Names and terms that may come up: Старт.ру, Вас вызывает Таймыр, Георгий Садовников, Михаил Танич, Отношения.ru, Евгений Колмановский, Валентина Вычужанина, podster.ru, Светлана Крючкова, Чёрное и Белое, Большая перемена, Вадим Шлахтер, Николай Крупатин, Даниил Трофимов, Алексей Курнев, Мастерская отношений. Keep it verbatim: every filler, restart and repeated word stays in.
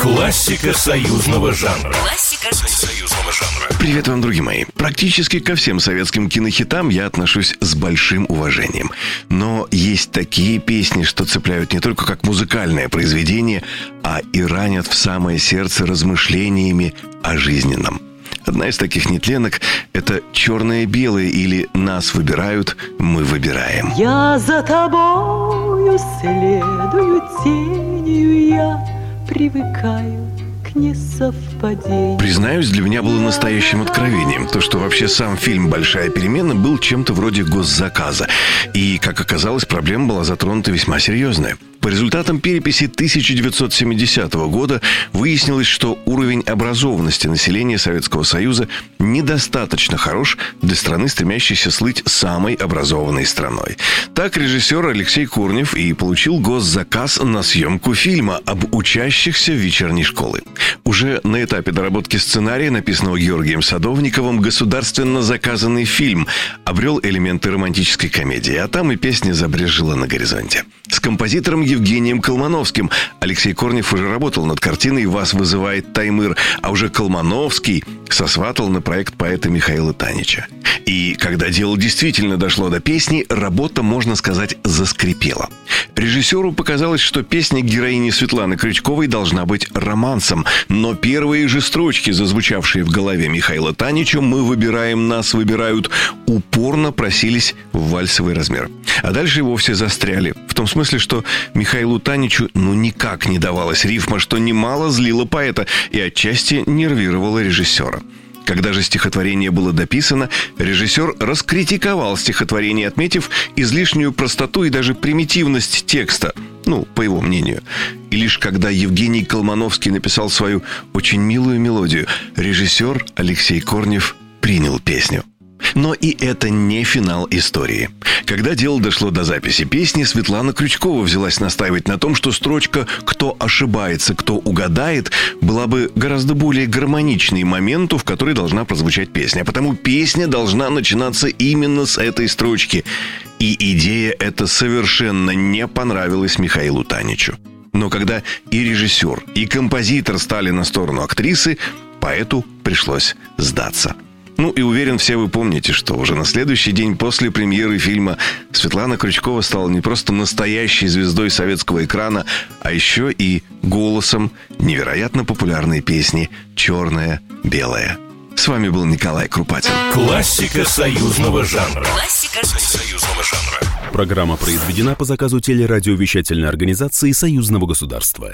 Классика союзного жанра. Классика союзного жанра. Привет вам, друзья мои. Практически ко всем советским кинохитам я отношусь с большим уважением. Но есть такие песни, что цепляют не только как музыкальное произведение, а и ранят в самое сердце размышлениями о жизненном. Одна из таких нетленок – это «Чёрное и белое» или «Нас выбирают, мы выбираем». Я за тобою следую, тенью я привыкаю к несовпадению. Признаюсь, для меня было настоящим откровением то, что вообще сам фильм «Большая перемена» был чем-то вроде госзаказа. И, как оказалось, проблема была затронута весьма серьезная. По результатам переписи тысяча девятьсот семидесятого года выяснилось, что уровень образованности населения Советского Союза недостаточно хорош для страны, стремящейся слыть самой образованной страной. Так режиссер Алексей Курнев и получил госзаказ на съемку фильма об учащихся вечерней школы. Уже на этапе доработки сценария, написанного Георгием Садовниковым, государственно заказанный фильм обрел элементы романтической комедии, а там и песня забрежила на горизонте. С композитором Евгением Колмановским Алексей Курнев уже работал над картиной «Вас вызывает Таймыр», а уже Колмановский сосватал на проект поэта Михаила Танича. И когда дело действительно дошло до песни, работа, можно сказать, заскрипела. Режиссеру показалось, что песня героини Светланы Крючковой должна быть романсом, но первые же строчки, зазвучавшие в голове Михаила Танича, «Мы выбираем, нас выбирают», упорно просились в вальсовый размер. А дальше и вовсе застряли. В том смысле, что Михаилу Таничу ну никак не давалась рифма, что немало злило поэта и отчасти нервировало режиссера. Когда же стихотворение было дописано, режиссер раскритиковал стихотворение, отметив излишнюю простоту и даже примитивность текста. Ну, по его мнению. И лишь когда Евгений Колмановский написал свою очень милую мелодию, режиссер Алексей Курнев принял песню. Но и это не финал истории. Когда дело дошло до записи песни, Светлана Крючкова взялась настаивать на том, что строчка «Кто ошибается, кто угадает» была бы гораздо более гармоничной моменту, в который должна прозвучать песня. А потому песня должна начинаться именно с этой строчки. И идея эта совершенно не понравилась Михаилу Таничу. Но когда и режиссер, и композитор стали на сторону актрисы, поэту пришлось сдаться. Ну и уверен, все вы помните, что уже на следующий день после премьеры фильма Светлана Крючкова стала не просто настоящей звездой советского экрана, а еще и голосом невероятно популярной песни «Чёрное и белое». С вами был Николай Крупатин. Классика союзного жанра. Классика союзного жанра. Программа произведена по заказу телерадиовещательной организации Союзного государства.